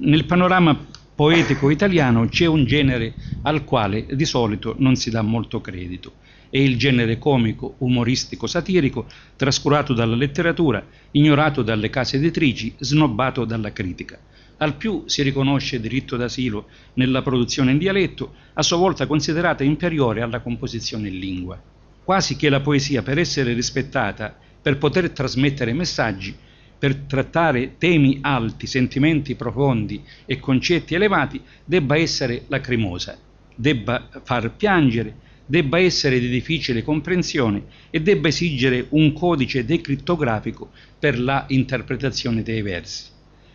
Nel panorama poetico italiano c'è un genere al quale di solito non si dà molto credito. È il genere comico, umoristico, satirico, trascurato dalla letteratura, ignorato dalle case editrici, snobbato dalla critica. Al più si riconosce diritto d'asilo nella produzione in dialetto, a sua volta considerata inferiore alla composizione in lingua. Quasi che la poesia, per essere rispettata, per poter trasmettere messaggi, per trattare temi alti, sentimenti profondi e concetti elevati, debba essere lacrimosa, debba far piangere, debba essere di difficile comprensione e debba esigere un codice decrittografico per la interpretazione dei versi.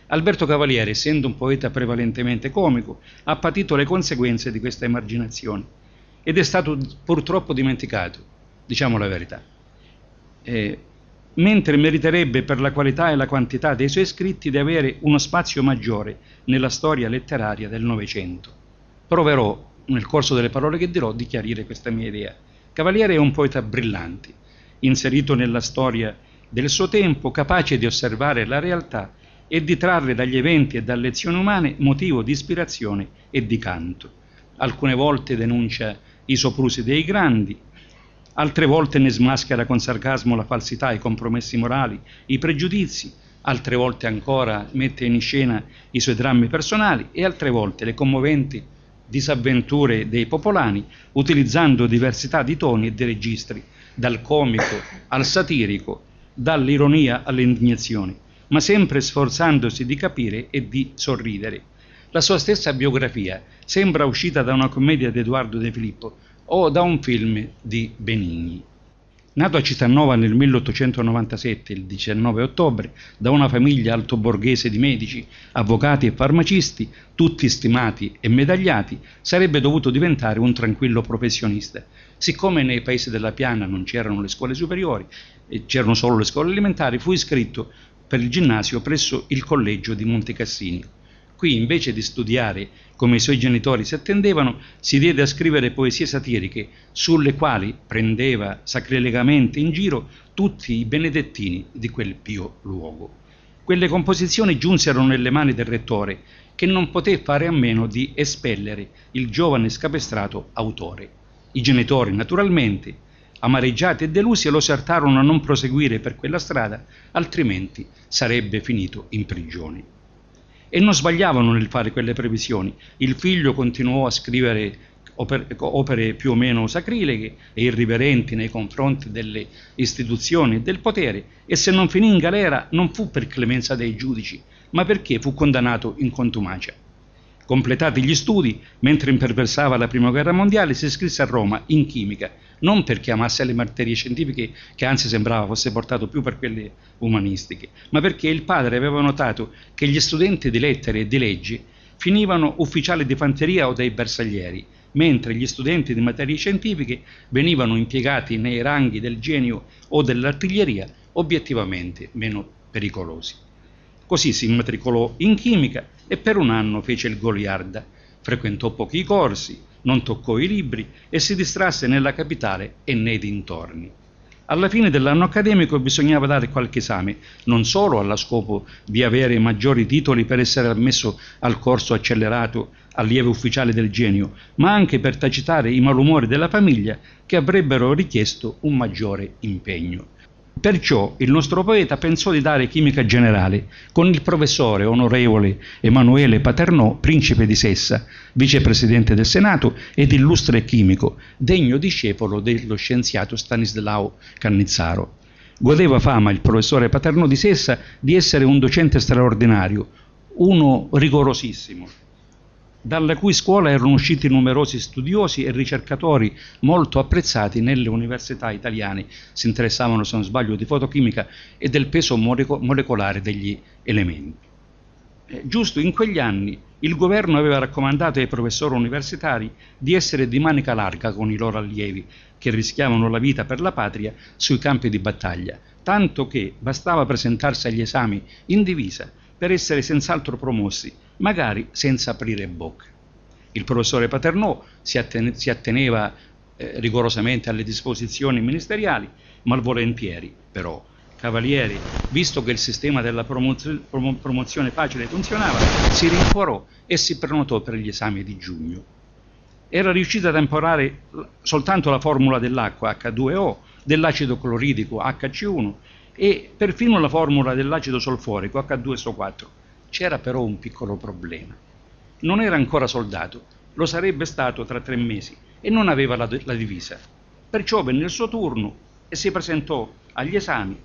Alberto Cavaliere, essendo un poeta prevalentemente comico, ha patito le conseguenze di questa emarginazione ed è stato purtroppo dimenticato, diciamo la verità, mentre meriterebbe per la qualità e la quantità dei suoi scritti di avere uno spazio maggiore nella storia letteraria del Novecento. Proverò, nel corso delle parole che dirò, di chiarire questa mia idea. Cavaliere è un poeta brillante, inserito nella storia del suo tempo, capace di osservare la realtà e di trarre dagli eventi e dalle lezioni umane motivo di ispirazione e di canto. Alcune volte denuncia i soprusi dei grandi, altre volte ne smaschera con sarcasmo la falsità, i compromessi morali, i pregiudizi, altre volte ancora mette in scena i suoi drammi personali e altre volte le commoventi disavventure dei popolani, utilizzando diversità di toni e di registri, dal comico al satirico, dall'ironia all'indignazione, ma sempre sforzandosi di capire e di sorridere. La sua stessa biografia sembra uscita da una commedia di Eduardo De Filippo o da un film di Benigni. Nato a Cittanova nel 1897, il 19 ottobre, da una famiglia altoborghese di medici, avvocati e farmacisti, tutti stimati e medagliati, sarebbe dovuto diventare un tranquillo professionista. Siccome nei paesi della Piana non c'erano le scuole superiori, c'erano solo le scuole elementari, fu iscritto per il ginnasio presso il collegio di Montecassino. Qui, invece di studiare come i suoi genitori si attendevano, si diede a scrivere poesie satiriche sulle quali prendeva sacrilegamente in giro tutti i benedettini di quel pio luogo. Quelle composizioni giunsero nelle mani del rettore, che non poté fare a meno di espellere il giovane scapestrato autore. I genitori, naturalmente, amareggiati e delusi, lo esortarono a non proseguire per quella strada, altrimenti sarebbe finito in prigione. E non sbagliavano nel fare quelle previsioni. Il figlio continuò a scrivere opere più o meno sacrileghe e irriverenti nei confronti delle istituzioni e del potere, e se non finì in galera non fu per clemenza dei giudici, ma perché fu condannato in contumacia. Completati gli studi, mentre imperversava la Prima Guerra Mondiale, si iscrisse a Roma in chimica, non perché amasse le materie scientifiche, che anzi sembrava fosse portato più per quelle umanistiche, ma perché il padre aveva notato che gli studenti di lettere e di leggi finivano ufficiali di fanteria o dei bersaglieri, mentre gli studenti di materie scientifiche venivano impiegati nei ranghi del genio o dell'artiglieria, obiettivamente meno pericolosi. Così si immatricolò in chimica e per un anno fece il goliarda, frequentò pochi corsi, non toccò i libri e si distrasse nella capitale e nei dintorni. Alla fine dell'anno accademico bisognava dare qualche esame, non solo allo scopo di avere maggiori titoli per essere ammesso al corso accelerato allieve ufficiale del genio, ma anche per tacitare i malumori della famiglia, che avrebbero richiesto un maggiore impegno. Perciò il nostro poeta pensò di dare chimica generale con il professore onorevole Emanuele Paternò, principe di Sessa, vicepresidente del Senato ed illustre chimico, degno discepolo dello scienziato Stanislao Cannizzaro. Godeva fama il professore Paternò di Sessa di essere un docente straordinario, uno rigorosissimo, dalla cui scuola erano usciti numerosi studiosi e ricercatori molto apprezzati nelle università italiane. Si interessavano, se non sbaglio, di fotochimica e del peso molecolare degli elementi. Giusto in quegli anni il governo aveva raccomandato ai professori universitari di essere di manica larga con i loro allievi, che rischiavano la vita per la patria sui campi di battaglia, tanto che bastava presentarsi agli esami in divisa per essere senz'altro promossi, magari senza aprire bocca. Il professore Paternò si atteneva rigorosamente alle disposizioni ministeriali, malvolentieri però Cavalieri, visto che il sistema della promozione facile funzionava, si rincuorò e si prenotò per gli esami di giugno. Era riuscita ad imparare soltanto la formula dell'acqua H2O, dell'acido cloridico HC1 e perfino la formula dell'acido solforico H2SO4. C'era però un piccolo problema. Non era ancora soldato, lo sarebbe stato tra 3 mesi e non aveva la divisa. Perciò venne il suo turno e si presentò agli esami,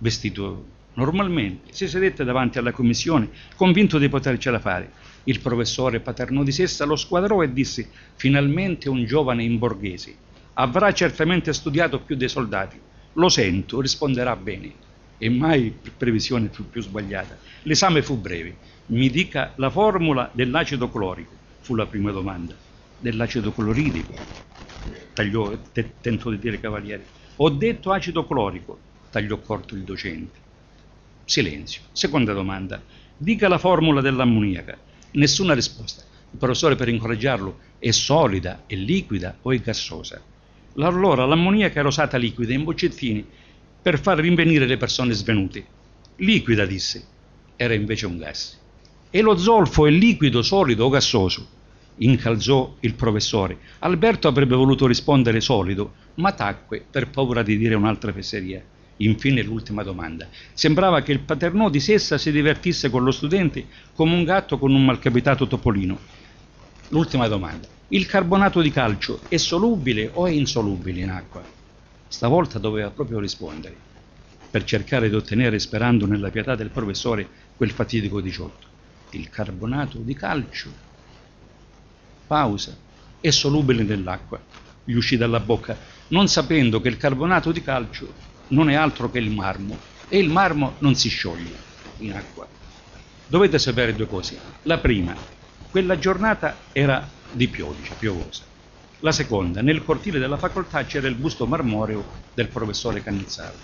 vestito normalmente, si sedette davanti alla commissione, convinto di potercela fare. Il professore Paternò di Sessa lo squadrò e disse: finalmente un giovane in borghese, avrà certamente studiato più dei soldati, lo sento, risponderà bene. E mai previsione fu più sbagliata. L'esame fu breve. Mi dica la formula dell'acido clorico, fu la prima domanda. Dell'acido cloridico, tagliò, tentò di dire Cavaliere. Ho detto acido clorico, tagliò corto il docente. Silenzio. Seconda domanda. Dica la formula dell'ammoniaca. Nessuna risposta. Il professore, per incoraggiarlo, è solida, è liquida o è gassosa? Allora l'ammoniaca era usata liquida in boccettini per far rinvenire le persone svenute. Liquida, disse. Era invece un gas. E lo zolfo è liquido, solido o gassoso? Incalzò il professore. Alberto avrebbe voluto rispondere solido, ma tacque per paura di dire un'altra fesseria. Infine l'ultima domanda. Sembrava che il Paternò di Sessa si divertisse con lo studente come un gatto con un malcapitato topolino. L'ultima domanda. Il carbonato di calcio è solubile o è insolubile in acqua? Stavolta doveva proprio rispondere, per cercare di ottenere, sperando nella pietà del professore, quel fatidico 18. Il carbonato di calcio, pausa, è solubile nell'acqua. Gli uscì dalla bocca, non sapendo che il carbonato di calcio non è altro che il marmo, e il marmo non si scioglie in acqua. Dovete sapere due cose. La prima, quella giornata era di pioggia, piovosa. La seconda, nel cortile della facoltà c'era il busto marmoreo del professore Cannizzaro.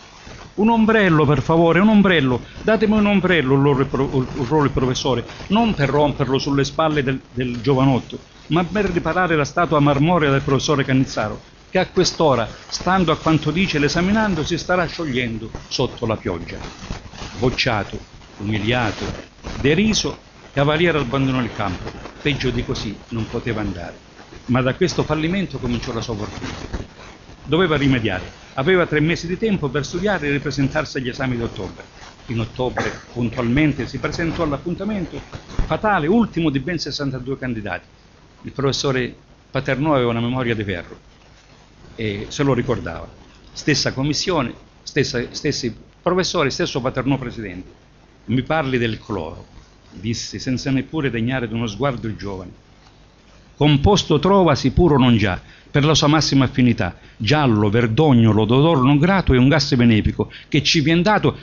Un ombrello, per favore, un ombrello, datemi un ombrello, urlò il professore, non per romperlo sulle spalle del giovanotto, ma per riparare la statua marmorea del professore Cannizzaro, che a quest'ora, stando a quanto dice l'esaminando, si starà sciogliendo sotto la pioggia. Bocciato, umiliato, deriso, Cavaliere abbandonò il campo. Peggio di così non poteva andare. Ma da questo fallimento cominciò la sua fortuna. Doveva rimediare. Aveva 3 mesi di tempo per studiare e ripresentarsi agli esami d'ottobre. In ottobre, puntualmente, si presentò all'appuntamento fatale, ultimo di ben 62 candidati. Il professore Paternò aveva una memoria di ferro e se lo ricordava. Stessa commissione, stessi professori, stesso Paternò presidente. Mi parli del cloro, disse senza neppure degnare di uno sguardo il giovane. Composto trovasi puro non già, per la sua massima affinità, giallo, verdognolo, d'odor non grato e un gas benefico, che ci vien dato.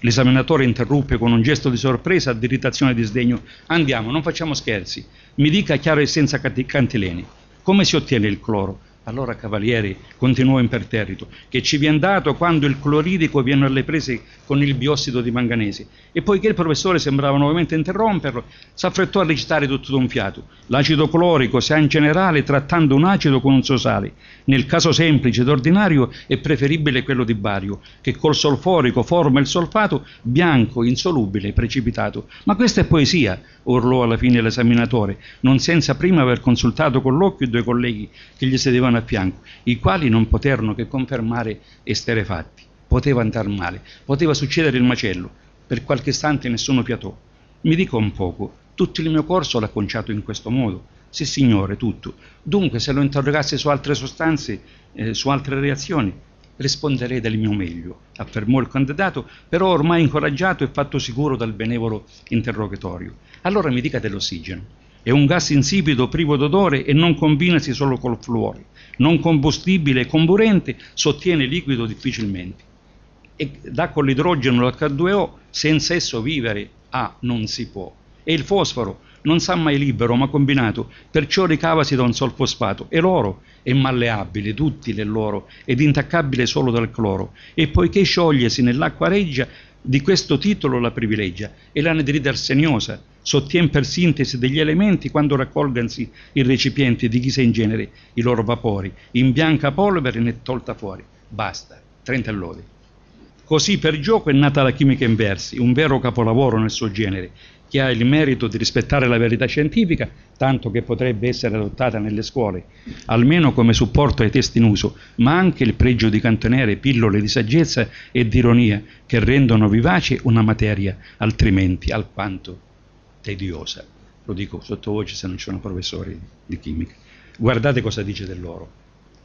L'esaminatore interruppe con un gesto di sorpresa, di irritazione e di sdegno. Andiamo, non facciamo scherzi. Mi dica chiaro e senza cantileni, come si ottiene il cloro? Allora Cavaliere continuò imperterrito, che ci vien dato quando il cloridico viene alle prese con il biossido di manganese. E poiché il professore sembrava nuovamente interromperlo, s'affrettò a recitare tutto d'un fiato. L'acido clorico si ha in generale trattando un acido con un suo sale. Nel caso semplice ed ordinario è preferibile quello di bario, che col solforico forma il solfato bianco, insolubile, precipitato. Ma questa è poesia, urlò alla fine l'esaminatore, non senza prima aver consultato con l'occhio i 2 colleghi che gli sedevano a fianco, i quali non poterono che confermare esterefatti. Poteva andar male, poteva succedere il macello. Per qualche istante nessuno fiatò. Mi dica un poco, tutto il mio corso l'ha conciato in questo modo? Sì signore, tutto. Dunque se lo interrogassi su altre sostanze, su altre reazioni, risponderei del mio meglio, affermò il candidato, però ormai incoraggiato e fatto sicuro dal benevolo interrogatorio. Allora mi dica dell'ossigeno. È un gas insipido, privo d'odore e non combinasi solo col fluore. Non combustibile e comburente, sottiene liquido difficilmente. E dà con l'idrogeno l'H2O, senza esso vivere, non si può. E il fosforo non sa mai libero ma combinato, perciò ricavasi da un sol fosfato. E l'oro è malleabile, duttile l'oro, ed intaccabile solo dal cloro. E poiché sciogliesi nell'acqua reggia, di questo titolo la privilegia, e l'anidride arseniosa sottien per sintesi degli elementi quando raccolgansi il recipiente di chissà in genere i loro vapori, in bianca polvere ne è tolta fuori. Basta, 30 lodi. Così per gioco è nata la chimica in versi, un vero capolavoro nel suo genere, che ha il merito di rispettare la verità scientifica, tanto che potrebbe essere adottata nelle scuole, almeno come supporto ai testi in uso, ma anche il pregio di cantonare pillole di saggezza e di ironia che rendono vivace una materia altrimenti alquanto tediosa. Lo dico sottovoce se non ci sono professori di chimica. Guardate cosa dice dell'oro.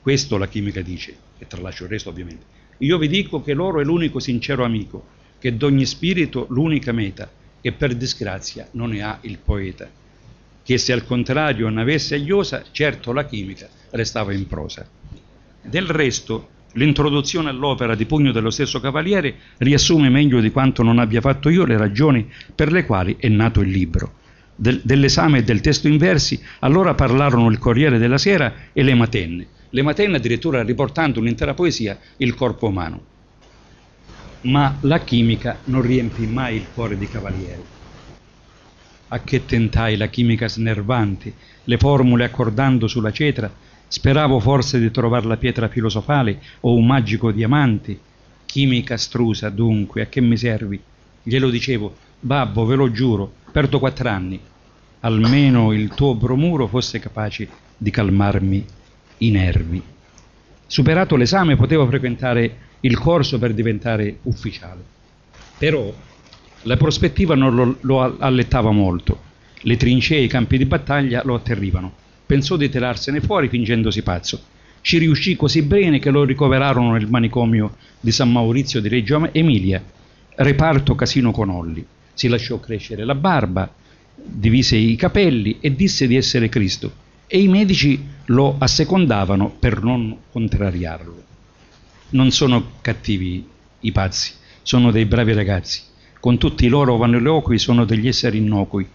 Questo la chimica dice, e tralascio il resto ovviamente. Io vi dico che l'oro è l'unico sincero amico, che d'ogni spirito l'unica meta, che per disgrazia non ne ha il poeta, che se al contrario n'avesse agliosa, certo la chimica restava in prosa. Del resto, l'introduzione all'opera di pugno dello stesso Cavaliere riassume meglio di quanto non abbia fatto io le ragioni per le quali è nato il libro. Dell'esame del testo in versi allora parlarono il Corriere della Sera e le Matenne. Le Matenne addirittura riportando un'intera poesia, il corpo umano. Ma la chimica non riempì mai il cuore di Cavaliere. A che tentai la chimica snervante, le formule accordando sulla cetra, speravo forse di trovar la pietra filosofale o un magico diamante. Chimica astrusa, dunque, a che mi servi? Glielo dicevo, babbo, ve lo giuro, perdo 4 anni. Almeno il tuo bromuro fosse capace di calmarmi i nervi. Superato l'esame potevo frequentare il corso per diventare ufficiale. Però la prospettiva non lo allettava molto. Le trincee e i campi di battaglia lo atterrivano. Pensò di tirarsene fuori fingendosi pazzo. Ci riuscì così bene che lo ricoverarono nel manicomio di San Maurizio di Reggio Emilia, reparto Casino Conolli. Si lasciò crescere la barba, divise i capelli e disse di essere Cristo. E i medici lo assecondavano per non contrariarlo. Non sono cattivi i pazzi, sono dei bravi ragazzi. Con tutti i loro vaniloqui sono degli esseri innocui.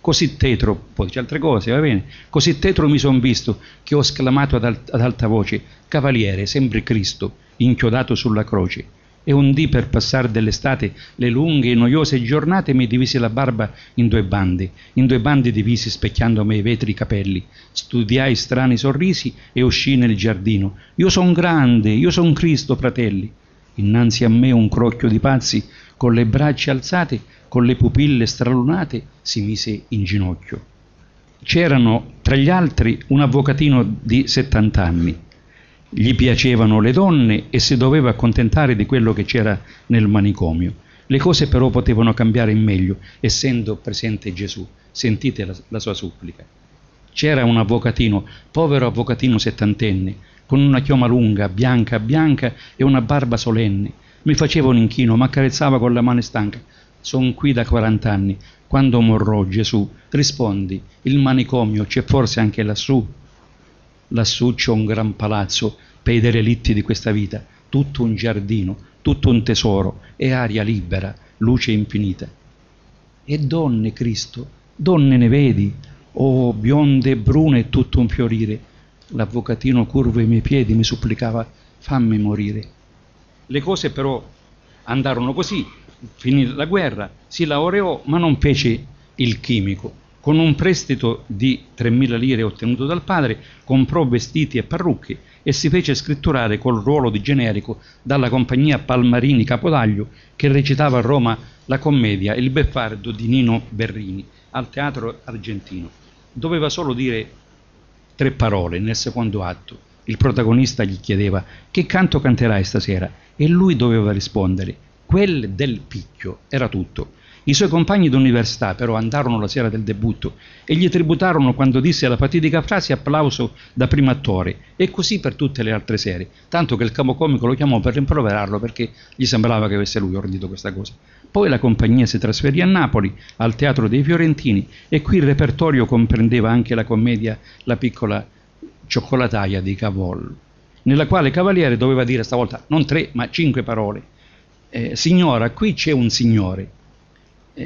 Così tetro, poi c'è altre cose, va bene, così tetro mi son visto che ho esclamato ad alta voce: Cavaliere, sembri Cristo, inchiodato sulla croce. E un dì per passar dell'estate le lunghe e noiose giornate mi divisi la barba in due bandi divisi specchiandomi i vetri capelli, studiai strani sorrisi e uscii nel giardino. Io son grande, io son Cristo, fratelli. Innanzi a me un crocchio di pazzi, con le braccia alzate, con le pupille stralunate, si mise in ginocchio. C'erano tra gli altri un avvocatino di 70 anni. Gli piacevano le donne e si doveva accontentare di quello che c'era nel manicomio. Le cose però potevano cambiare in meglio, essendo presente Gesù. Sentite la sua supplica. C'era un avvocatino, povero avvocatino settantenne, con una chioma lunga, bianca bianca e una barba solenne. Mi faceva un inchino, m'accarezzava con la mano stanca. Son qui da 40 anni. Quando morrò, Gesù, rispondi, il manicomio c'è forse anche lassù? Lassù c'è un gran palazzo per i derelitti di questa vita, tutto un giardino, tutto un tesoro e aria libera, luce infinita. E donne, Cristo, donne ne vedi? Oh, bionde e brune, tutto un fiorire. L'avvocatino curvo ai miei piedi mi supplicava: fammi morire. Le cose però andarono così, finì la guerra, si laureò, ma non fece il chimico. Con un prestito di 3.000 lire ottenuto dal padre, comprò vestiti e parrucche e si fece scritturare col ruolo di generico dalla compagnia Palmarini Capodaglio, che recitava a Roma la commedia Il Beffardo di Nino Berrini al Teatro Argentino. Doveva solo dire 3 parole nel secondo atto. Il protagonista gli chiedeva: che canto canterai stasera? E lui doveva rispondere: quel del picchio. Era tutto. I suoi compagni d'università però andarono la sera del debutto e gli tributarono quando disse la fatidica frase applauso da primo attore, e così per tutte le altre sere, tanto che il capocomico lo chiamò per rimproverarlo perché gli sembrava che avesse lui ordito questa cosa. Poi la compagnia si trasferì a Napoli, al Teatro dei Fiorentini, e qui il repertorio comprendeva anche la commedia La piccola cioccolataia di Cavoll, nella quale Cavaliere doveva dire stavolta non 3 ma 5 parole. Signora, qui c'è un signore.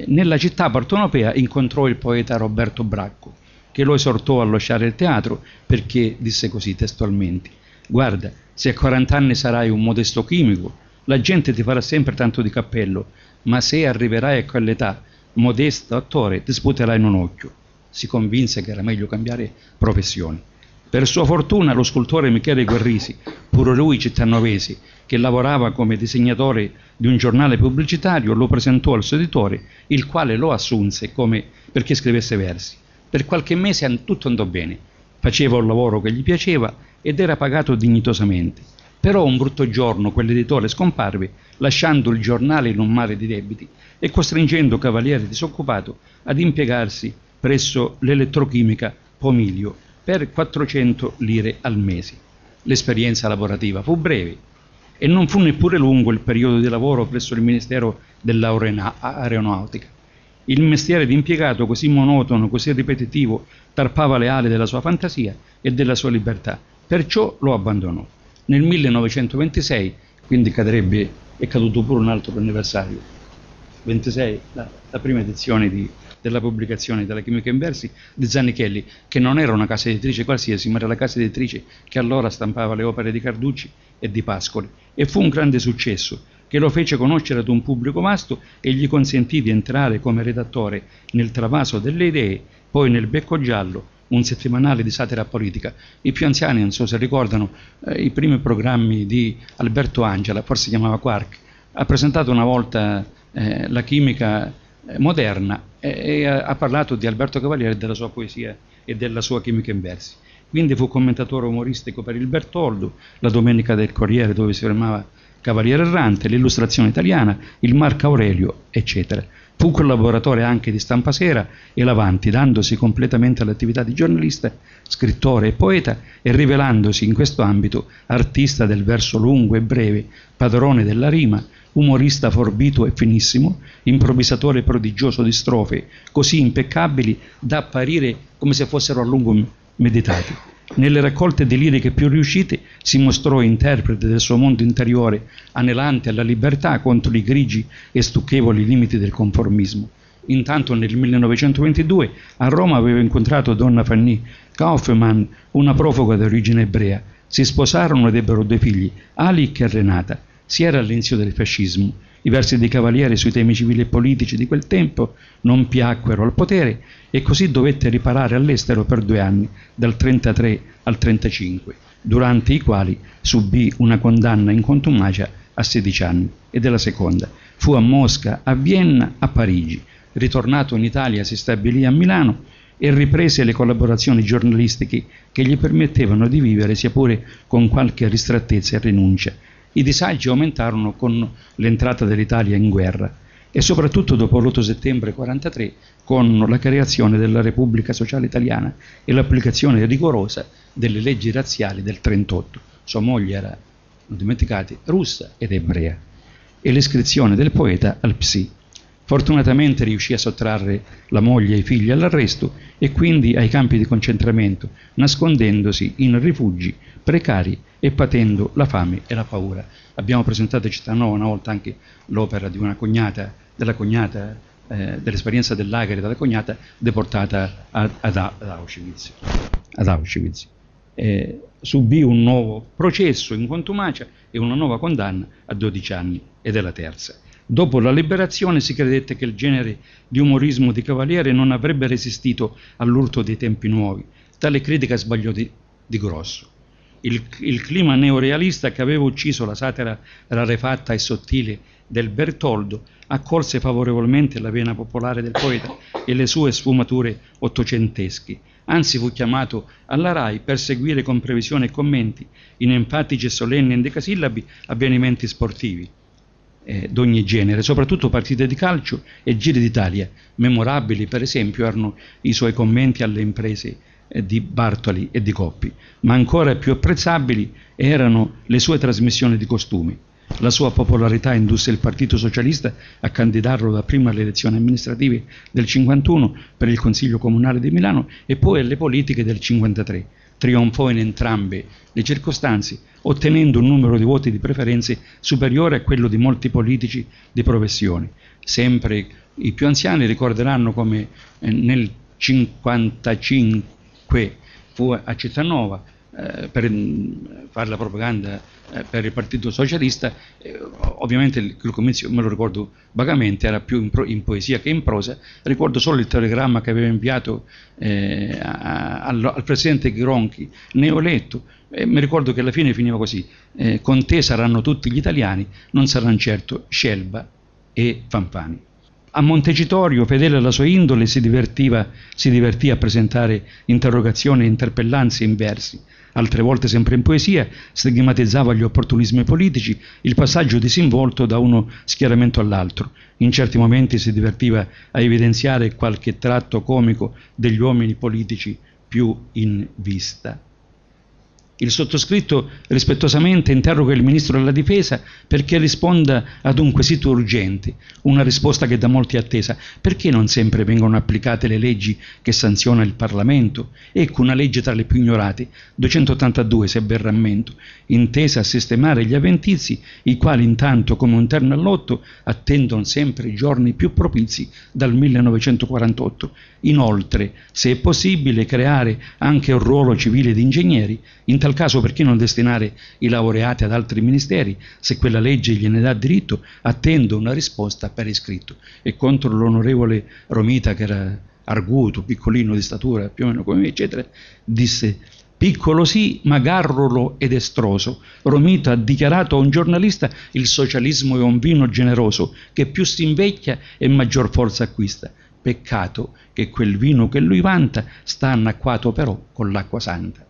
Nella città partonopea incontrò il poeta Roberto Bracco, che lo esortò a lasciare il teatro perché disse così testualmente: guarda, se a 40 anni sarai un modesto chimico, la gente ti farà sempre tanto di cappello, ma se arriverai a quell'età, modesto attore, ti sputerai in un occhio. Si convinse che era meglio cambiare professione. Per sua fortuna lo scultore Michele Guerrisi, pure lui cittanovese, che lavorava come disegnatore di un giornale pubblicitario, lo presentò al suo editore, il quale lo assunse perché scrivesse versi. Per qualche mese tutto andò bene, faceva un lavoro che gli piaceva ed era pagato dignitosamente. Però un brutto giorno quell'editore scomparve, lasciando il giornale in un mare di debiti e costringendo Cavaliere disoccupato ad impiegarsi presso l'elettrochimica Pomiglio per 400 lire al mese. L'esperienza lavorativa fu breve e non fu neppure lungo il periodo di lavoro presso il Ministero dell'Aeronautica. Il mestiere di impiegato, così monotono, così ripetitivo, tarpava le ali della sua fantasia e della sua libertà, perciò lo abbandonò. Nel 1926, quindi è caduto pure un altro anniversario, 26, la prima edizione della pubblicazione della Chimica in Versi di Zanichelli, che non era una casa editrice qualsiasi, ma era la casa editrice che allora stampava le opere di Carducci e di Pascoli, e fu un grande successo che lo fece conoscere ad un pubblico vasto e gli consentì di entrare come redattore nel Travaso delle idee, poi nel Becco giallo, un settimanale di satira politica. I più anziani, non so se ricordano, i primi programmi di Alberto Angela, forse si chiamava Quark. Ha presentato una volta la chimica moderna e ha parlato di Alberto Cavaliere, della sua poesia e della sua chimica in versi. Quindi fu commentatore umoristico per il Bertoldo, la Domenica del Corriere, dove si fermava Cavaliere Errante, l'Illustrazione Italiana, il Marco Aurelio, eccetera. Fu collaboratore anche di Stampa Sera e l'Avanti, dandosi completamente all'attività di giornalista, scrittore e poeta e rivelandosi in questo ambito artista del verso lungo e breve, padrone della rima, umorista forbito e finissimo, improvvisatore prodigioso di strofe così impeccabili da apparire come se fossero a lungo meditate. Nelle raccolte di liriche più riuscite si mostrò interprete del suo mondo interiore, anelante alla libertà contro i grigi e stucchevoli limiti del conformismo. Intanto nel 1922 a Roma aveva incontrato donna Fanny Kaufman, una profuga di origine ebrea. Si sposarono ed ebbero due figli, Alic e Renata. Si era all'inizio del fascismo. I versi di Cavaliere sui temi civili e politici di quel tempo non piacquero al potere e così dovette riparare all'estero per 2 anni, dal 33 al 35, durante i quali subì una condanna in contumacia a 16 anni e della seconda. Fu a Mosca, a Vienna, a Parigi. Ritornato in Italia si stabilì a Milano e riprese le collaborazioni giornalistiche che gli permettevano di vivere sia pure con qualche ristrattezza e rinuncia. I disagi aumentarono con l'entrata dell'Italia in guerra e soprattutto dopo l'8 settembre 1943 con la creazione della Repubblica Sociale Italiana e l'applicazione rigorosa delle leggi razziali del 1938. Sua moglie era, non dimenticate, russa ed ebrea e l'iscrizione del poeta al PSI. Fortunatamente riuscì a sottrarre la moglie e i figli all'arresto e quindi ai campi di concentramento, nascondendosi in rifugi precari e patendo la fame e la paura. Abbiamo presentato a Cittanova una volta anche l'opera di una cognata, dell'esperienza del lager della cognata deportata ad Auschwitz. Subì un nuovo processo in contumacia e una nuova condanna a 12 anni ed è la terza. Dopo la liberazione si credette che il genere di umorismo di Cavaliere non avrebbe resistito all'urto dei tempi nuovi. Tale critica sbagliò di grosso. Il clima neorealista che aveva ucciso la satira rarefatta e sottile del Bertoldo accolse favorevolmente la vena popolare del poeta e le sue sfumature ottocentesche. Anzi fu chiamato alla RAI per seguire con previsione e commenti in enfatici e solenni endecasillabi avvenimenti sportivi d'ogni genere, soprattutto partite di calcio e giri d'Italia. Memorabili per esempio erano i suoi commenti alle imprese di Bartoli e di Coppi, ma ancora più apprezzabili erano le sue trasmissioni di costumi. La sua popolarità indusse il Partito Socialista a candidarlo dapprima alle elezioni amministrative del 1951 per il Consiglio Comunale di Milano e poi alle politiche del 1953. Trionfò in entrambe le circostanze, ottenendo un numero di voti di preferenze superiore a quello di molti politici di professione. Sempre i più anziani ricorderanno come nel 1955 fu a Cittanova per fare la propaganda per il Partito Socialista. Ovviamente il comizio, me lo ricordo vagamente, era più in poesia che in prosa. Ricordo solo il telegramma che aveva inviato al presidente Gronchi, neoeletto, e mi ricordo che alla fine finiva così: con te saranno tutti gli italiani, non saranno certo Scelba e Fanfani. A Montecitorio, fedele alla sua indole, si divertì a presentare interrogazioni e interpellanze in versi. Altre volte, sempre in poesia, stigmatizzava gli opportunismi politici, il passaggio disinvolto da uno schieramento all'altro. In certi momenti si divertiva a evidenziare qualche tratto comico degli uomini politici più in vista. Il sottoscritto rispettosamente interroga il ministro della difesa perché risponda ad un quesito urgente, una risposta che da molti è attesa. Perché non sempre vengono applicate le leggi che sanziona il Parlamento? Ecco una legge tra le più ignorate, 282 se ben rammento, intesa a sistemare gli avventizi, i quali intanto, come un terno all'otto, attendono sempre i giorni più propizi dal 1948. Inoltre, se è possibile, creare anche un ruolo civile di ingegneri. In tal caso, perché non destinare i laureati ad altri ministeri? Se quella legge gliene dà diritto, attendo una risposta per iscritto. E contro l'onorevole Romita, che era arguto, piccolino di statura, più o meno come me, eccetera, disse: piccolo sì, ma garrulo ed estroso. Romita ha dichiarato a un giornalista: il socialismo è un vino generoso che più si invecchia e maggior forza acquista. Peccato che quel vino che lui vanta sta annacquato però con l'acqua santa.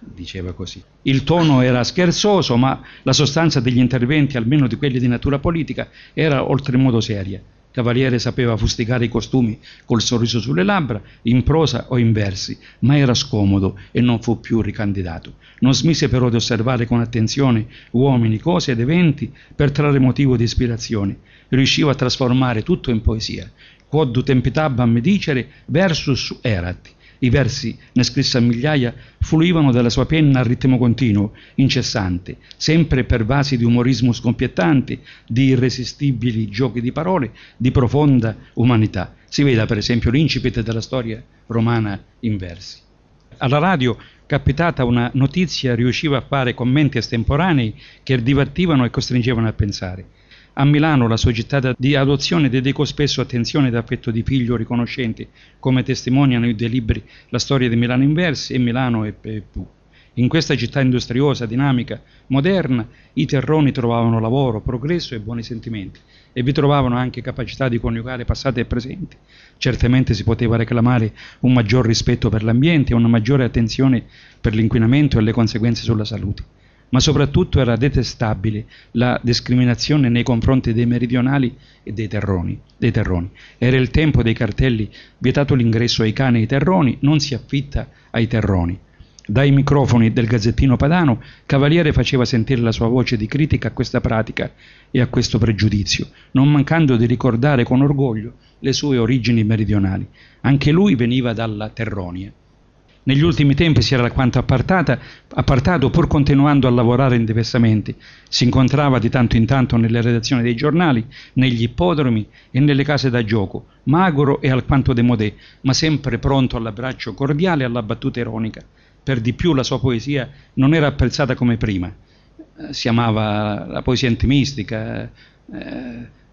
Diceva così. Il tono era scherzoso, ma la sostanza degli interventi, almeno di quelli di natura politica, era oltremodo seria. Cavaliere sapeva fustigare i costumi col sorriso sulle labbra, in prosa o in versi, ma era scomodo e non fu più ricandidato. Non smise però di osservare con attenzione uomini, cose ed eventi per trarre motivo di ispirazione. Riusciva a trasformare tutto in poesia. Quod tempitabam dicere versus erat. I versi, ne scrisse a migliaia, fluivano dalla sua penna a ritmo continuo, incessante, sempre pervasi di umorismo scoppiettante, di irresistibili giochi di parole, di profonda umanità. Si veda per esempio l'incipit della storia romana in versi. Alla radio, capitata una notizia, riusciva a fare commenti estemporanei che divertivano e costringevano a pensare. A Milano, la sua città di adozione, dedicò spesso attenzione ed affetto di figlio riconoscente, come testimoniano i due libri La storia di Milano in versi e Milano e Pepù. In questa città industriosa, dinamica, moderna, i terroni trovavano lavoro, progresso e buoni sentimenti, e vi trovavano anche capacità di coniugare passato e presente. Certamente si poteva reclamare un maggior rispetto per l'ambiente e una maggiore attenzione per l'inquinamento e le conseguenze sulla salute. Ma soprattutto era detestabile la discriminazione nei confronti dei meridionali e dei terroni. Era il tempo dei cartelli: vietato l'ingresso ai cani e ai terroni, non si affitta ai terroni. Dai microfoni del Gazzettino Padano, Cavaliere faceva sentire la sua voce di critica a questa pratica e a questo pregiudizio, non mancando di ricordare con orgoglio le sue origini meridionali. Anche lui veniva dalla Terronia. Negli ultimi tempi si era alquanto appartato, pur continuando a lavorare indiversamente. Si incontrava di tanto in tanto nelle redazioni dei giornali, negli ippodromi e nelle case da gioco, magro e alquanto demodé, ma sempre pronto all'abbraccio cordiale e alla battuta ironica. Per di più la sua poesia non era apprezzata come prima. Si amava la poesia intimistica,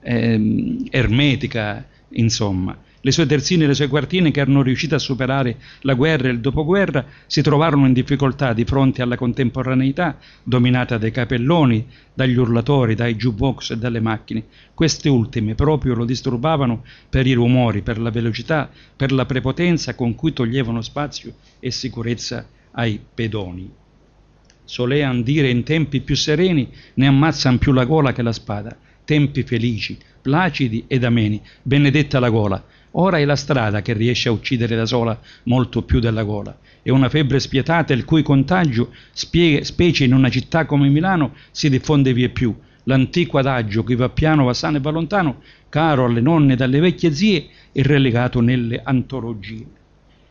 ermetica, insomma. Le sue terzine e le sue quartine, che erano riuscite a superare la guerra e il dopoguerra, si trovarono in difficoltà di fronte alla contemporaneità dominata dai capelloni, dagli urlatori, dai jukebox e dalle macchine. Queste ultime proprio lo disturbavano per i rumori, per la velocità, per la prepotenza con cui toglievano spazio e sicurezza ai pedoni. Solean dire: in tempi più sereni ne ammazzan più la gola che la spada. Tempi felici, placidi ed ameni, benedetta la gola. Ora è la strada che riesce a uccidere da sola molto più della gola. È una febbre spietata il cui contagio, specie in una città come Milano, si diffonde vieppiù. L'antico adagio che va piano, va sano e va lontano, caro alle nonne ed alle vecchie zie, è relegato nelle antologie.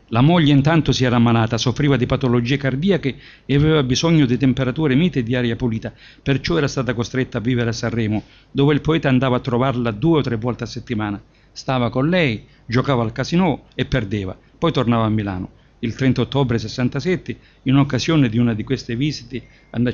La moglie intanto si era ammalata, soffriva di patologie cardiache e aveva bisogno di temperature mite e di aria pulita, perciò era stata costretta a vivere a Sanremo, dove il poeta andava a trovarla 2 o 3 volte a settimana. Stava con lei, giocava al casinò e perdeva, poi tornava a Milano. il 30 ottobre 67, in occasione di una di queste visite nella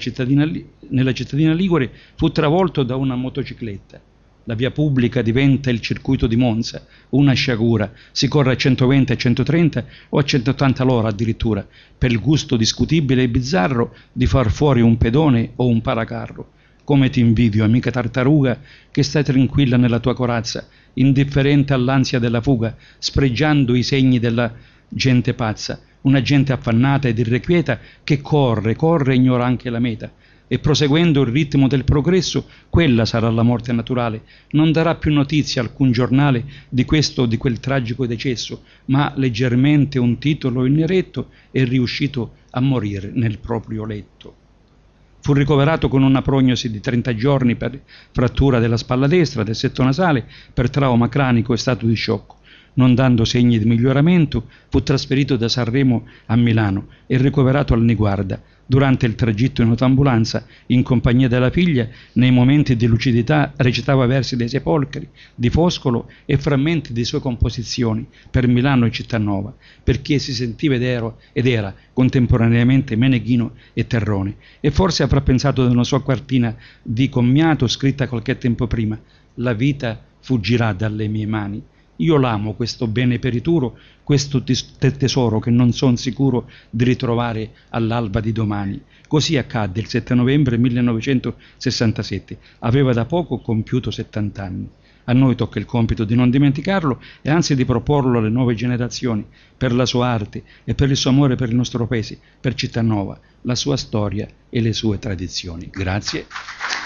cittadina ligure, fu travolto da una motocicletta. La via pubblica diventa il circuito di Monza, una sciagura, si corre a 120, a 130 o a 180 all'ora addirittura, per il gusto discutibile e bizzarro di far fuori un pedone o un paracarro. Come ti invidio, amica tartaruga, che stai tranquilla nella tua corazza, indifferente all'ansia della fuga, spregiando i segni della gente pazza, una gente affannata ed irrequieta che corre, ignora anche la meta. E proseguendo il ritmo del progresso, quella sarà la morte naturale. Non darà più notizia alcun giornale di questo o di quel tragico decesso, ma leggermente un titolo in eretto è riuscito a morire nel proprio letto. Fu ricoverato con una prognosi di 30 giorni per frattura della spalla destra, del setto nasale, per trauma cranico e stato di shock. Non dando segni di miglioramento, fu trasferito da Sanremo a Milano e ricoverato al Niguarda. Durante il tragitto in autoambulanza, in compagnia della figlia, nei momenti di lucidità recitava versi dei Sepolcri, di Foscolo e frammenti di sue composizioni per Milano e Cittanova, perché si sentiva ed era contemporaneamente Meneghino e Terrone, e forse avrà pensato ad una sua quartina di commiato scritta qualche tempo prima: «La vita fuggirà dalle mie mani. Io l'amo, questo bene perituro, questo tesoro che non son sicuro di ritrovare all'alba di domani». Così accadde il 7 novembre 1967. Aveva da poco compiuto 70 anni. A noi tocca il compito di non dimenticarlo e anzi di proporlo alle nuove generazioni, per la sua arte e per il suo amore per il nostro paese, per Cittanova, la sua storia e le sue tradizioni. Grazie.